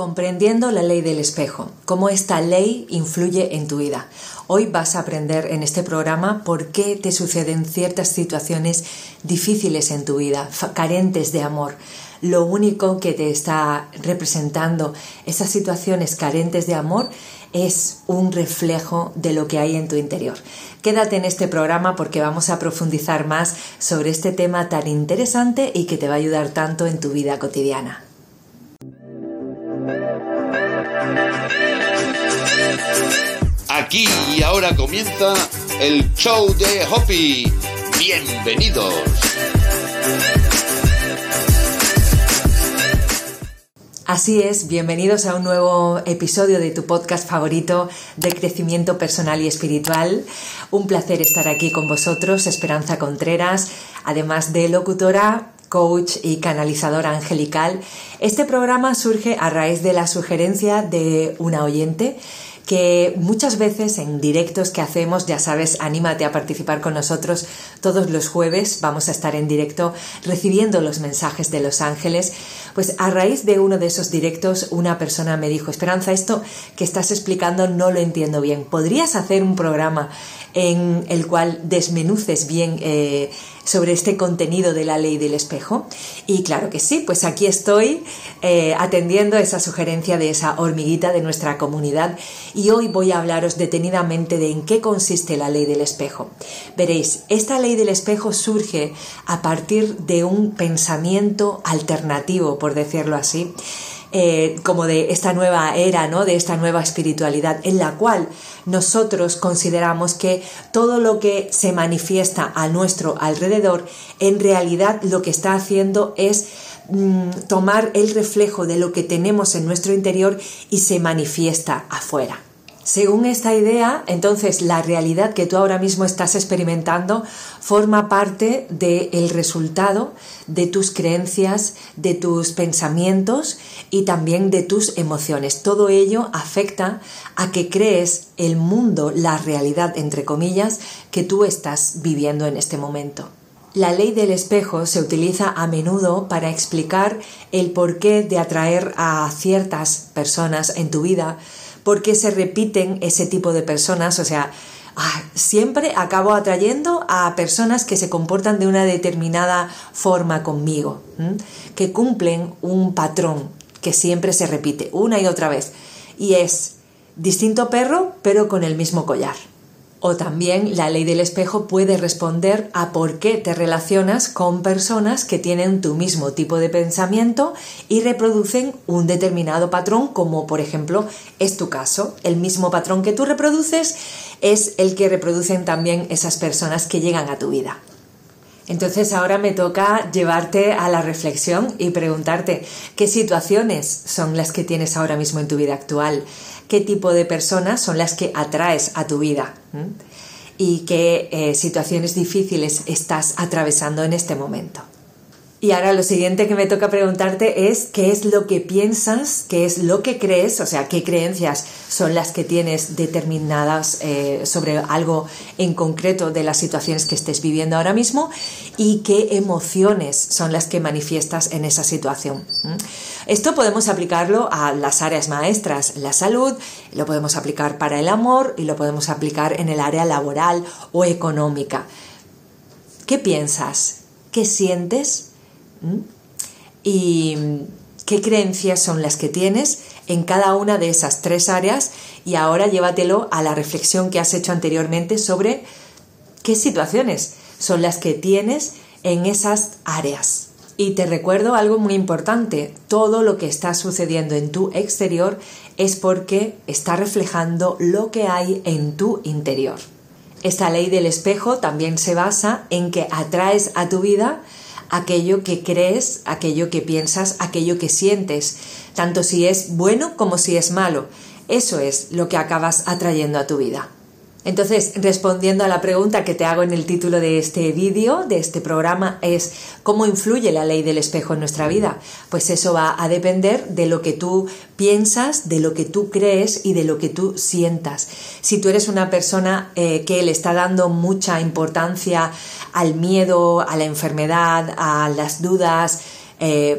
Comprendiendo la ley del espejo, cómo esta ley influye en tu vida. Hoy vas a aprender en este programa por qué te suceden ciertas situaciones difíciles en tu vida, carentes de amor. Lo único que te está representando esas situaciones carentes de amor es un reflejo de lo que hay en tu interior. Quédate en este programa porque vamos a profundizar más sobre este tema tan interesante y que te va a ayudar tanto en tu vida cotidiana. Aquí y ahora comienza el Show de Hopi. ¡Bienvenidos! Así es, bienvenidos a un nuevo episodio de tu podcast favorito de crecimiento personal y espiritual. Un placer estar aquí con vosotros, Esperanza Contreras, además de locutora, coach y canalizadora angelical. Este programa surge a raíz de la sugerencia de una oyente que muchas veces en directos que hacemos, ya sabes, anímate a participar con nosotros todos los jueves, vamos a estar en directo recibiendo los mensajes de los ángeles. Pues a raíz de uno de esos directos una persona me dijo: Esperanza, esto que estás explicando no lo entiendo bien, ¿podrías hacer un programa en el cual desmenuces bien sobre este contenido de la ley del espejo? Y claro que sí, pues aquí estoy atendiendo esa sugerencia de esa hormiguita de nuestra comunidad. Y hoy voy a hablaros detenidamente de en qué consiste la ley del espejo. Veréis, esta ley del espejo surge a partir de un pensamiento alternativo, por decirlo así, como de esta nueva era, ¿no? De esta nueva espiritualidad, en la cual nosotros consideramos que todo lo que se manifiesta a nuestro alrededor, en realidad lo que está haciendo es tomar el reflejo de lo que tenemos en nuestro interior y se manifiesta afuera. Según esta idea, entonces la realidad que tú ahora mismo estás experimentando forma parte del resultado de tus creencias, de tus pensamientos y también de tus emociones. Todo ello afecta a que crees el mundo, la realidad, entre comillas, que tú estás viviendo en este momento. La ley del espejo se utiliza a menudo para explicar el porqué de atraer a ciertas personas en tu vida, por qué se repiten ese tipo de personas, o sea, siempre acabo atrayendo a personas que se comportan de una determinada forma conmigo, que cumplen un patrón que siempre se repite una y otra vez, y es distinto perro pero con el mismo collar. O también la ley del espejo puede responder a por qué te relacionas con personas que tienen tu mismo tipo de pensamiento y reproducen un determinado patrón, como por ejemplo es tu caso. El mismo patrón que tú reproduces es el que reproducen también esas personas que llegan a tu vida. Entonces ahora me toca llevarte a la reflexión y preguntarte qué situaciones son las que tienes ahora mismo en tu vida actual, qué tipo de personas son las que atraes a tu vida y qué situaciones difíciles estás atravesando en este momento. Y ahora lo siguiente que me toca preguntarte es qué es lo que piensas, qué es lo que crees, o sea, qué creencias son las que tienes determinadas sobre algo en concreto de las situaciones que estés viviendo ahora mismo y qué emociones son las que manifiestas en esa situación. Esto podemos aplicarlo a las áreas maestras, la salud, lo podemos aplicar para el amor y lo podemos aplicar en el área laboral o económica. ¿Qué piensas? ¿Qué sientes? ¿Y qué creencias son las que tienes en cada una de esas tres áreas? Y ahora llévatelo a la reflexión que has hecho anteriormente sobre qué situaciones son las que tienes en esas áreas. Y te recuerdo algo muy importante: todo lo que está sucediendo en tu exterior es porque está reflejando lo que hay en tu interior. Esta ley del espejo también se basa en que atraes a tu vida aquello que crees, aquello que piensas, aquello que sientes, tanto si es bueno como si es malo. Eso es lo que acabas atrayendo a tu vida. Entonces, respondiendo a la pregunta que te hago en el título de este vídeo, de este programa, es ¿cómo influye la ley del espejo en nuestra vida? Pues eso va a depender de lo que tú piensas, de lo que tú crees y de lo que tú sientas. Si tú eres una persona que le está dando mucha importancia al miedo, a la enfermedad, a las dudas,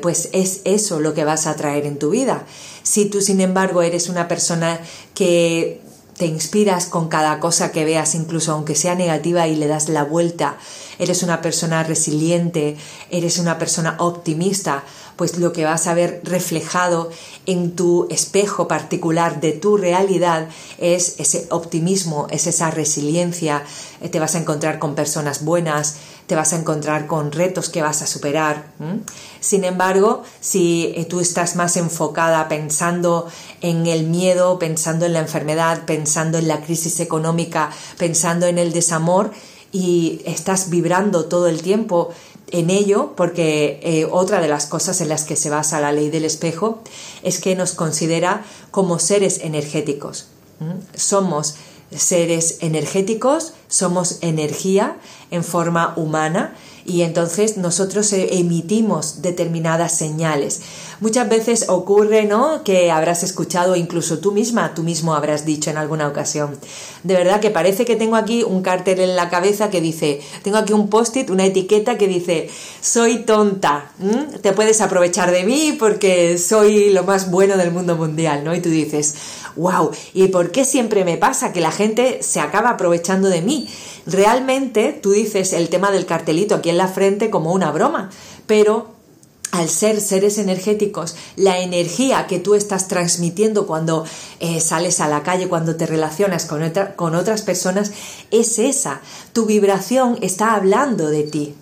pues es eso lo que vas a traer en tu vida. Si tú, sin embargo, eres una persona que te inspiras con cada cosa que veas, incluso aunque sea negativa, y le das la vuelta, eres una persona resiliente, eres una persona optimista, pues lo que vas a ver reflejado en tu espejo particular de tu realidad es ese optimismo, es esa resiliencia. Te vas a encontrar con personas buenas, te vas a encontrar con retos que vas a superar. Sin embargo, si tú estás más enfocada pensando en el miedo, pensando en la enfermedad, pensando en la crisis económica, pensando en el desamor, y estás vibrando todo el tiempo en ello, porque otra de las cosas en las que se basa la ley del espejo es que nos considera como seres energéticos. Somos seres energéticos, somos energía en forma humana, y entonces nosotros emitimos determinadas señales. Muchas veces ocurre, ¿no?, que habrás escuchado, incluso tú mismo habrás dicho en alguna ocasión, de verdad que parece que tengo aquí un cartel en la cabeza que dice, tengo aquí un post-it, una etiqueta que dice, soy tonta, te puedes aprovechar de mí porque soy lo más bueno del mundo mundial, ¿no? Y tú dices, wow, ¿y por qué siempre me pasa que la gente se acaba aprovechando de mí? Realmente tú dices el tema del cartelito aquí en la frente como una broma, pero al ser seres energéticos, la energía que tú estás transmitiendo cuando sales a la calle, cuando te relacionas con otras personas, es esa. Tu vibración está hablando de ti.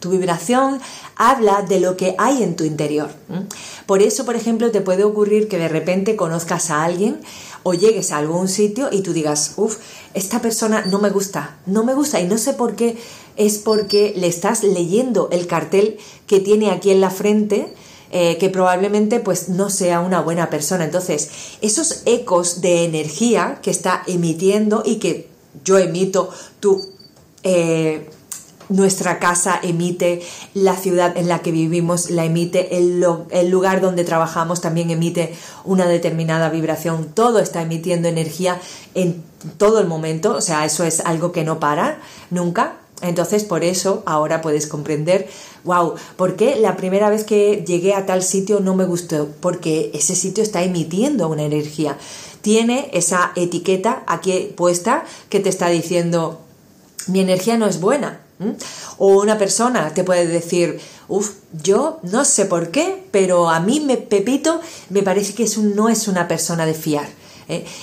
Tu vibración habla de lo que hay en tu interior. Por eso, por ejemplo, te puede ocurrir que de repente conozcas a alguien o llegues a algún sitio y tú digas, uff, esta persona no me gusta, y no sé por qué. Es porque le estás leyendo el cartel que tiene aquí en la frente, que probablemente pues no sea una buena persona. Entonces, esos ecos de energía que está emitiendo y que yo emito, nuestra casa emite, la ciudad en la que vivimos la emite, el lugar donde trabajamos también emite una determinada vibración. Todo está emitiendo energía en todo el momento, o sea, eso es algo que no para nunca. Entonces, por eso ahora puedes comprender, wow, ¿por qué la primera vez que llegué a tal sitio no me gustó? Porque ese sitio está emitiendo una energía. Tiene esa etiqueta aquí puesta que te está diciendo, mi energía no es buena. O una persona te puede decir, uff, yo no sé por qué, pero a mí Pepito me parece que no es una persona de fiar,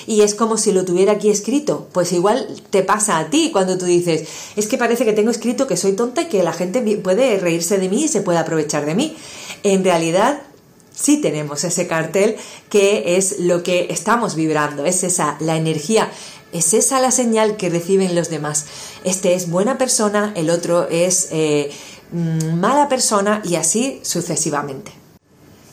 y es como si lo tuviera aquí escrito. Pues igual te pasa a ti cuando tú dices, es que parece que tengo escrito que soy tonta y que la gente puede reírse de mí y se puede aprovechar de mí. En realidad sí tenemos ese cartel, que es lo que estamos vibrando, es esa la energía. Es esa la señal que reciben los demás. Este es buena persona, el otro es mala persona, y así sucesivamente.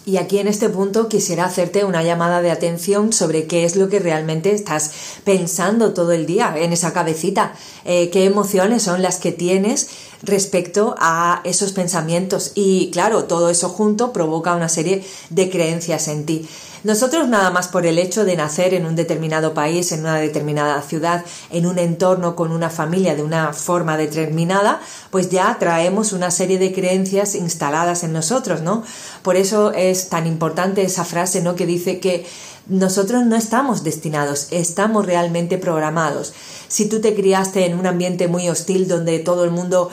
Y aquí en este punto quisiera hacerte una llamada de atención sobre qué es lo que realmente estás pensando todo el día en esa cabecita. Qué emociones son las que tienes respecto a esos pensamientos. Y claro, todo eso junto provoca una serie de creencias en ti. Nosotros, nada más por el hecho de nacer en un determinado país, en una determinada ciudad, en un entorno con una familia de una forma determinada, pues ya traemos una serie de creencias instaladas en nosotros, ¿no? Por eso es tan importante esa frase, ¿no?, que dice que nosotros no estamos destinados, estamos realmente programados. Si tú te criaste en un ambiente muy hostil donde todo el mundo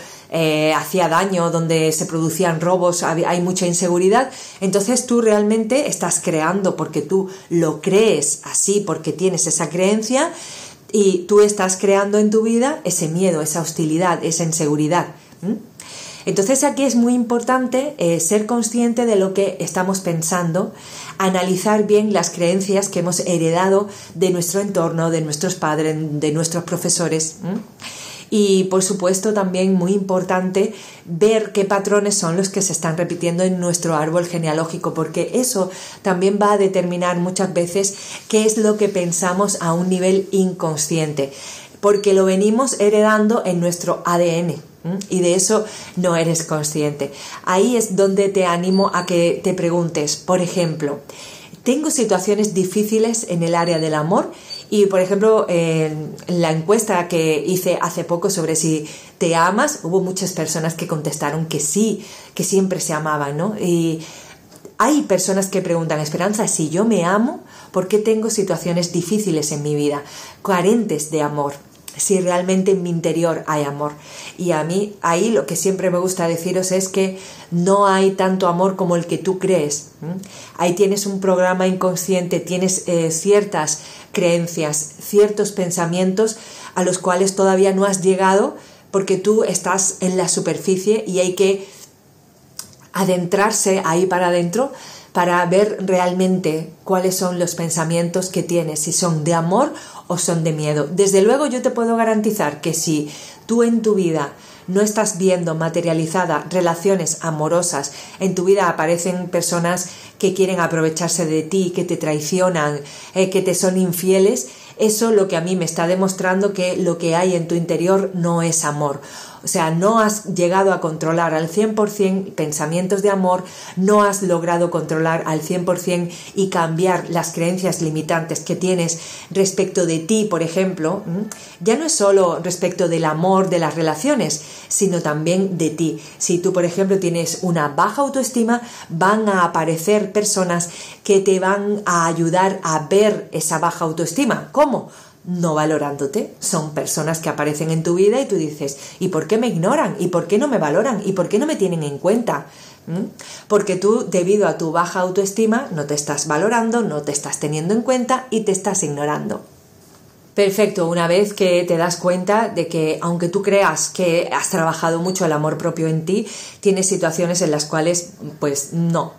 hacía daño, donde se producían robos, hay mucha inseguridad, entonces tú realmente estás creando porque tú lo crees así, porque tienes esa creencia, y tú estás creando en tu vida ese miedo, esa hostilidad, esa inseguridad. Entonces aquí es muy importante ser consciente de lo que estamos pensando, analizar bien las creencias que hemos heredado de nuestro entorno, de nuestros padres, de nuestros profesores. Y por supuesto también muy importante ver qué patrones son los que se están repitiendo en nuestro árbol genealógico, porque eso también va a determinar muchas veces qué es lo que pensamos a un nivel inconsciente, porque lo venimos heredando en nuestro ADN y de eso no eres consciente. Ahí es donde te animo a que te preguntes, por ejemplo, tengo situaciones difíciles en el área del amor. Y, por ejemplo, en la encuesta que hice hace poco sobre si te amas, hubo muchas personas que contestaron que sí, que siempre se amaban, ¿no? Y Hay personas que preguntan, Esperanza, si yo me amo, ¿por qué tengo situaciones difíciles en mi vida, carentes de amor? Si realmente en mi interior hay amor. Y a mí, ahí lo que siempre me gusta deciros es que no hay tanto amor como el que tú crees. Ahí tienes un programa inconsciente, tienes ciertas creencias, ciertos pensamientos a los cuales todavía no has llegado porque tú estás en la superficie y hay que adentrarse ahí para adentro para ver realmente cuáles son los pensamientos que tienes, si son de amor o son de miedo. Desde luego yo te puedo garantizar que si tú en tu vida no estás viendo materializadas relaciones amorosas, en tu vida aparecen personas que quieren aprovecharse de ti, que te traicionan, que te son infieles, eso lo que a mí me está demostrando que lo que hay en tu interior no es amor. O sea, no has llegado a controlar al 100% pensamientos de amor, no has logrado controlar al 100% y cambiar las creencias limitantes que tienes respecto de ti, por ejemplo. Ya no es solo respecto del amor, de las relaciones, sino también de ti. Si tú, por ejemplo, tienes una baja autoestima, van a aparecer personas que te van a ayudar a ver esa baja autoestima. ¿Cómo? No valorándote. Son personas que aparecen en tu vida y tú dices, ¿y por qué me ignoran? ¿Y por qué no me valoran? ¿Y por qué no me tienen en cuenta? Porque tú, debido a tu baja autoestima, no te estás valorando, no te estás teniendo en cuenta y te estás ignorando. Perfecto, una vez que te das cuenta de que aunque tú creas que has trabajado mucho el amor propio en ti, tienes situaciones en las cuales pues no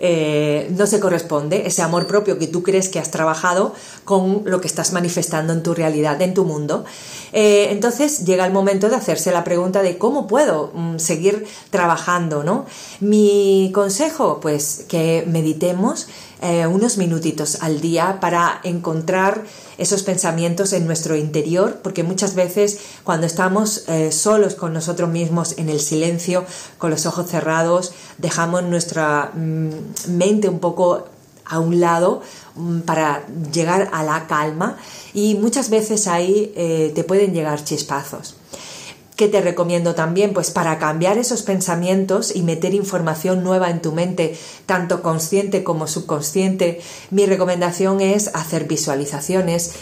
se corresponde ese amor propio que tú crees que has trabajado con lo que estás manifestando en tu realidad, en tu mundo. Entonces llega el momento de hacerse la pregunta de cómo puedo seguir trabajando, ¿no? Mi consejo, pues que meditemos unos minutitos al día para encontrar esos pensamientos en nuestro interior, porque muchas veces cuando estamos solos con nosotros mismos, en el silencio, con los ojos cerrados, dejamos nuestra mente un poco a un lado para llegar a la calma y muchas veces ahí te pueden llegar chispazos. ¿Qué te recomiendo también? Pues para cambiar esos pensamientos y meter información nueva en tu mente, tanto consciente como subconsciente, mi recomendación es hacer visualizaciones.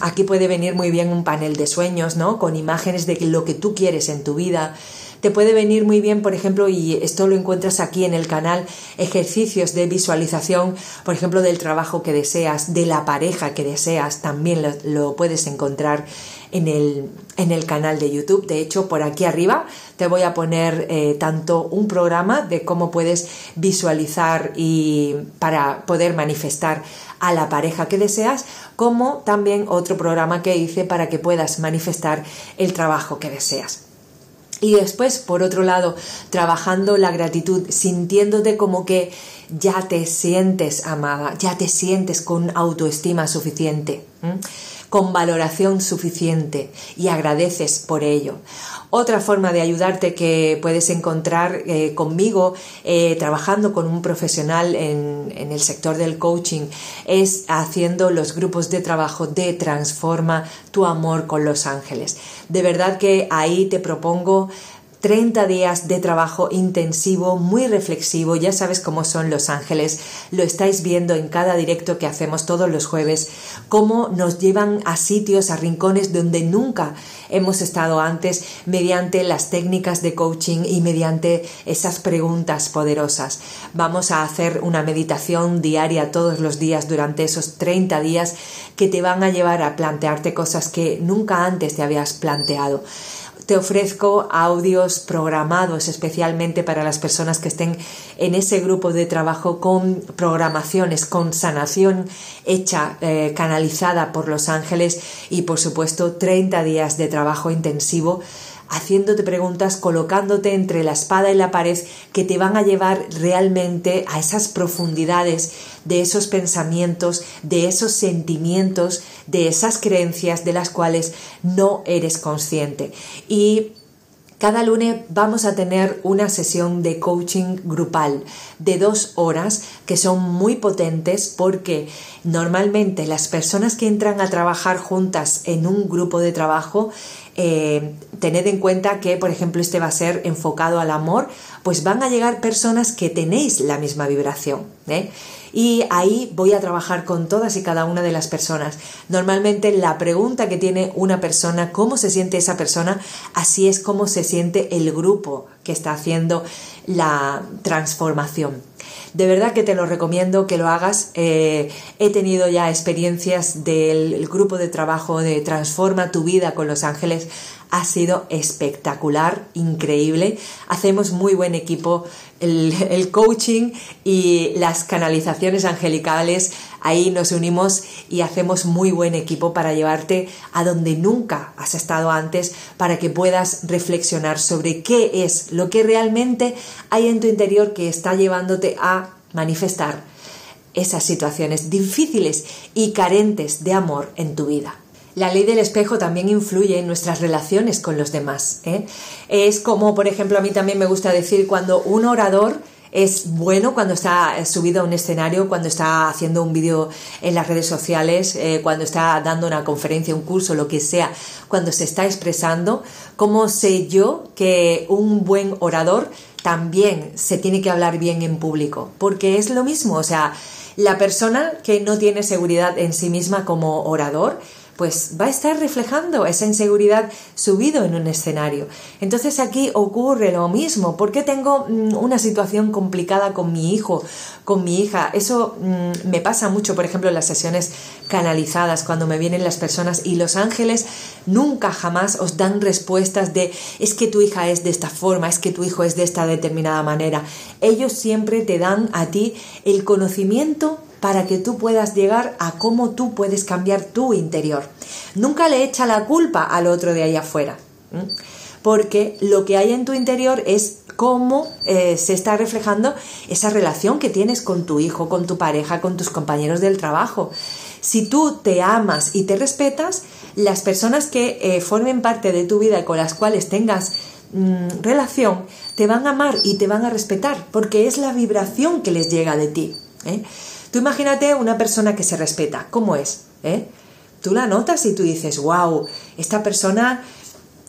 Aquí puede venir muy bien un panel de sueños, ¿no? Con imágenes de lo que tú quieres en tu vida. Te puede venir muy bien, por ejemplo, y esto lo encuentras aquí en el canal, ejercicios de visualización, por ejemplo, del trabajo que deseas, de la pareja que deseas, también lo puedes encontrar en el canal de YouTube. De hecho, por aquí arriba te voy a poner tanto un programa de cómo puedes visualizar y para poder manifestar a la pareja que deseas, como también otro programa que hice para que puedas manifestar el trabajo que deseas. Y después, por otro lado, trabajando la gratitud, sintiéndote como que ya te sientes amada, ya te sientes con autoestima suficiente, con valoración suficiente y agradeces por ello. Otra forma de ayudarte que puedes encontrar conmigo, trabajando con un profesional en el sector del coaching, es haciendo los grupos de trabajo de Transforma Tu Amor con Los Ángeles. De verdad que ahí te propongo 30 días de trabajo intensivo, muy reflexivo. Ya sabes cómo son Los Ángeles, lo estáis viendo en cada directo que hacemos todos los jueves, cómo nos llevan a sitios, a rincones donde nunca hemos estado antes, mediante las técnicas de coaching y mediante esas preguntas poderosas. Vamos a hacer una meditación diaria todos los días durante esos 30 días que te van a llevar a plantearte cosas que nunca antes te habías planteado. Te ofrezco audios programados especialmente para las personas que estén en ese grupo de trabajo, con programaciones, con sanación hecha, canalizada por Los Ángeles, y por supuesto 30 días de trabajo intensivo, haciéndote preguntas, colocándote entre la espada y la pared, que te van a llevar realmente a esas profundidades de esos pensamientos, de esos sentimientos, de esas creencias de las cuales no eres consciente. Y cada lunes vamos a tener una sesión de coaching grupal de 2 horas que son muy potentes, porque normalmente las personas que entran a trabajar juntas en un grupo de trabajo tened en cuenta que, por ejemplo, este va a ser enfocado al amor, pues van a llegar personas que tenéis la misma vibración, ¿eh? Y ahí voy a trabajar con todas y cada una de las personas. Normalmente la pregunta que tiene una persona, cómo se siente esa persona, así es como se siente el grupo que está haciendo la transformación. De verdad que te lo recomiendo que lo hagas. He tenido ya experiencias del grupo de trabajo de Transforma Tu Vida con Los Ángeles. Ha sido espectacular, increíble. Hacemos muy buen equipo. El coaching y las canalizaciones angelicales, ahí nos unimos y hacemos muy buen equipo para llevarte a donde nunca has estado antes, para que puedas reflexionar sobre qué es lo que realmente hay en tu interior que está llevándote a manifestar esas situaciones difíciles y carentes de amor en tu vida. La ley del espejo también influye en nuestras relaciones con los demás, ¿eh? Es como, por ejemplo, a mí también me gusta decir, cuando un orador es bueno, cuando está subido a un escenario, cuando está haciendo un vídeo en las redes sociales, cuando está dando una conferencia, un curso, lo que sea, cuando se está expresando, ¿cómo sé yo que un buen orador también se tiene que hablar bien en público? Porque es lo mismo, o sea, la persona que no tiene seguridad en sí misma como orador, pues va a estar reflejando esa inseguridad subido en un escenario. Entonces aquí ocurre lo mismo. ¿Por qué tengo una situación complicada con mi hijo, con mi hija? Eso me pasa mucho, por ejemplo, en las sesiones canalizadas, cuando me vienen las personas y los ángeles nunca jamás os dan respuestas de es que tu hija es de esta forma, es que tu hijo es de esta determinada manera. Ellos siempre te dan a ti el conocimiento para que tú puedas llegar a cómo tú puedes cambiar tu interior. Nunca le echa la culpa al otro de ahí afuera, ¿eh? Porque lo que hay en tu interior es cómo se está reflejando esa relación que tienes con tu hijo, con tu pareja, con tus compañeros del trabajo. Si tú te amas y te respetas, las personas que formen parte de tu vida y con las cuales tengas relación, te van a amar y te van a respetar, porque es la vibración que les llega de ti, ¿eh? Tú imagínate una persona que se respeta, ¿cómo es? ¿Eh? Tú la notas y tú dices, wow, esta persona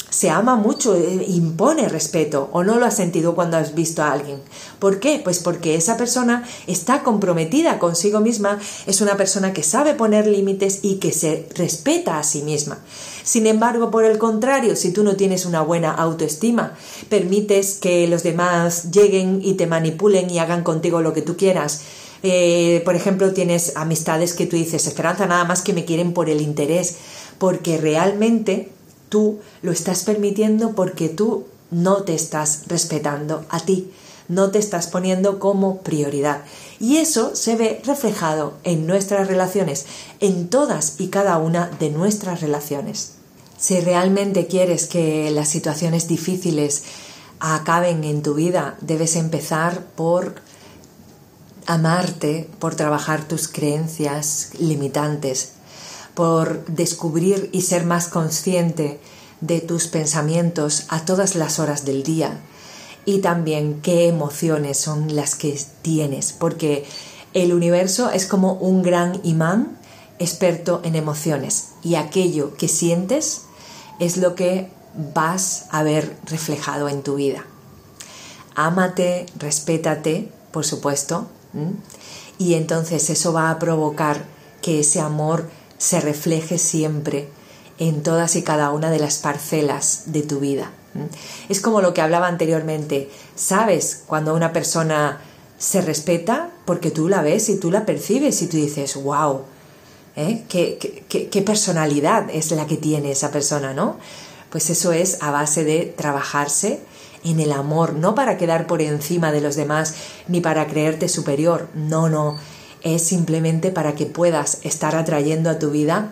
se ama mucho, impone respeto, o no lo has sentido cuando has visto a alguien. ¿Por qué? Pues porque esa persona está comprometida consigo misma, es una persona que sabe poner límites y que se respeta a sí misma. Sin embargo, por el contrario, si tú no tienes una buena autoestima, permites que los demás lleguen y te manipulen y hagan contigo lo que tú quieras. Por ejemplo, tienes amistades que tú dices, Esperanza, nada más que me quieren por el interés, porque realmente tú lo estás permitiendo porque tú no te estás respetando a ti, no te estás poniendo como prioridad. Y eso se ve reflejado en nuestras relaciones, en todas y cada una de nuestras relaciones. Si realmente quieres que las situaciones difíciles acaben en tu vida, debes empezar por amarte, por trabajar tus creencias limitantes, por descubrir y ser más consciente de tus pensamientos a todas las horas del día, y también qué emociones son las que tienes, porque el universo es como un gran imán experto en emociones, y aquello que sientes es lo que vas a ver reflejado en tu vida. Ámate, respétate, por supuesto, y entonces eso va a provocar que ese amor se refleje siempre en todas y cada una de las parcelas de tu vida. Es como lo que hablaba anteriormente. Sabes cuando una persona se respeta porque tú la ves y tú la percibes y tú dices, wow, ¿Qué personalidad es la que tiene esa persona, ¿no? Pues eso es a base de trabajarse en el amor, no para quedar por encima de los demás ni para creerte superior, no, es simplemente para que puedas estar atrayendo a tu vida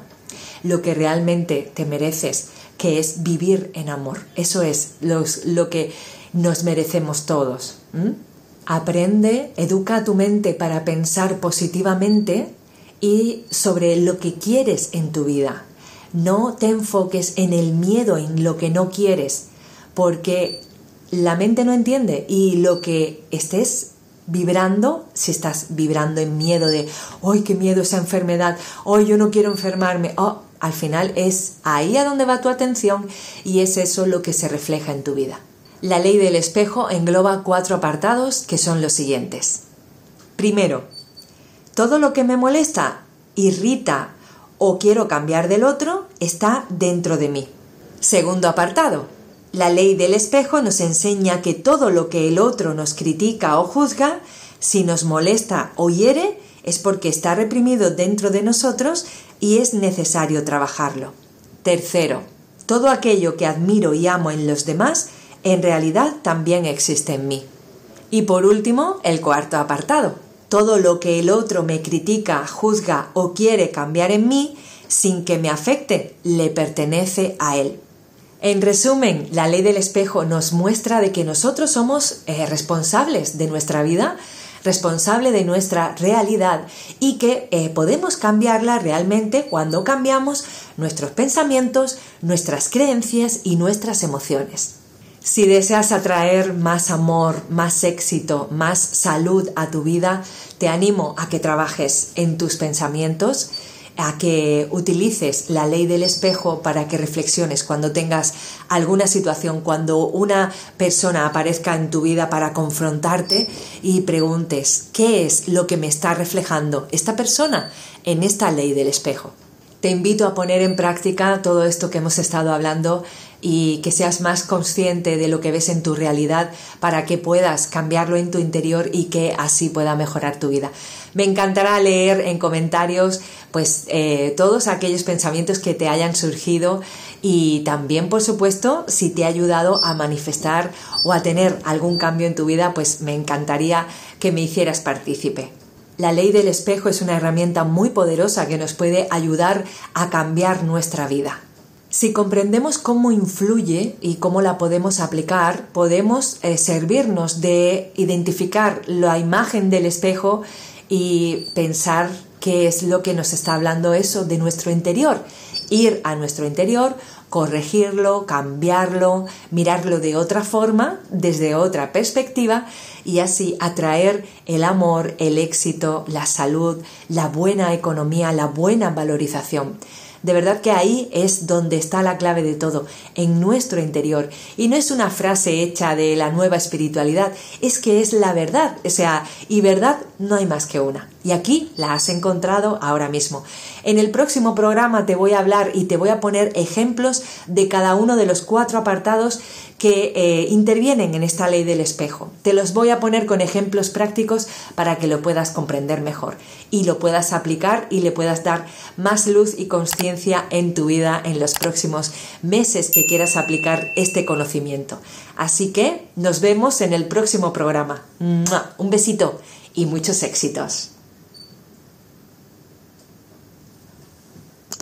lo que realmente te mereces, que es vivir en amor. Eso es lo que nos merecemos todos. Aprende, educa tu mente para pensar positivamente y sobre lo que quieres en tu vida. No te enfoques en el miedo, en lo que no quieres, porque la mente no entiende, y lo que estés vibrando, si estás vibrando en miedo de ¡ay, qué miedo esa enfermedad! ¡Ay, yo no quiero enfermarme! ¡Oh, Al final es ahí a donde va tu atención y es eso lo que se refleja en tu vida. La ley del espejo engloba 4 apartados que son los siguientes. Primero, todo lo que me molesta, irrita o quiero cambiar del otro está dentro de mí. Segundo apartado, la ley del espejo nos enseña que todo lo que el otro nos critica o juzga, si nos molesta o hiere, es porque está reprimido dentro de nosotros y es necesario trabajarlo. Tercero, todo aquello que admiro y amo en los demás, en realidad también existe en mí. Y por último, el cuarto apartado. Todo lo que el otro me critica, juzga o quiere cambiar en mí, sin que me afecte, le pertenece a él. En resumen, la ley del espejo nos muestra de que nosotros somos responsables de nuestra vida, responsable de nuestra realidad y que podemos cambiarla realmente cuando cambiamos nuestros pensamientos, nuestras creencias y nuestras emociones. Si deseas atraer más amor, más éxito, más salud a tu vida, te animo a que trabajes en tus pensamientos, a que utilices la ley del espejo para que reflexiones cuando tengas alguna situación, cuando una persona aparezca en tu vida para confrontarte y preguntes ¿qué es lo que me está reflejando esta persona en esta ley del espejo? Te invito a poner en práctica todo esto que hemos estado hablando y que seas más consciente de lo que ves en tu realidad para que puedas cambiarlo en tu interior y que así pueda mejorar tu vida. Me encantará leer en comentarios todos aquellos pensamientos que te hayan surgido y también, por supuesto, si te ha ayudado a manifestar o a tener algún cambio en tu vida, pues me encantaría que me hicieras partícipe. La ley del espejo es una herramienta muy poderosa que nos puede ayudar a cambiar nuestra vida. Si comprendemos cómo influye y cómo la podemos aplicar, podemos servirnos de identificar la imagen del espejo y pensar qué es lo que nos está hablando eso de nuestro interior. Ir a nuestro interior, corregirlo, cambiarlo, mirarlo de otra forma, desde otra perspectiva y así atraer el amor, el éxito, la salud, la buena economía, la buena valorización. De verdad que ahí es donde está la clave de todo, en nuestro interior. Y no es una frase hecha de la nueva espiritualidad, es que es la verdad, y verdad no hay más que una. Y aquí la has encontrado ahora mismo. En el próximo programa te voy a hablar y te voy a poner ejemplos de cada uno de los 4 apartados que intervienen en esta ley del espejo. Te los voy a poner con ejemplos prácticos para que lo puedas comprender mejor y lo puedas aplicar y le puedas dar más luz y consciencia en tu vida en los próximos meses que quieras aplicar este conocimiento. Así que nos vemos en el próximo programa. ¡Mua! Un besito y muchos éxitos.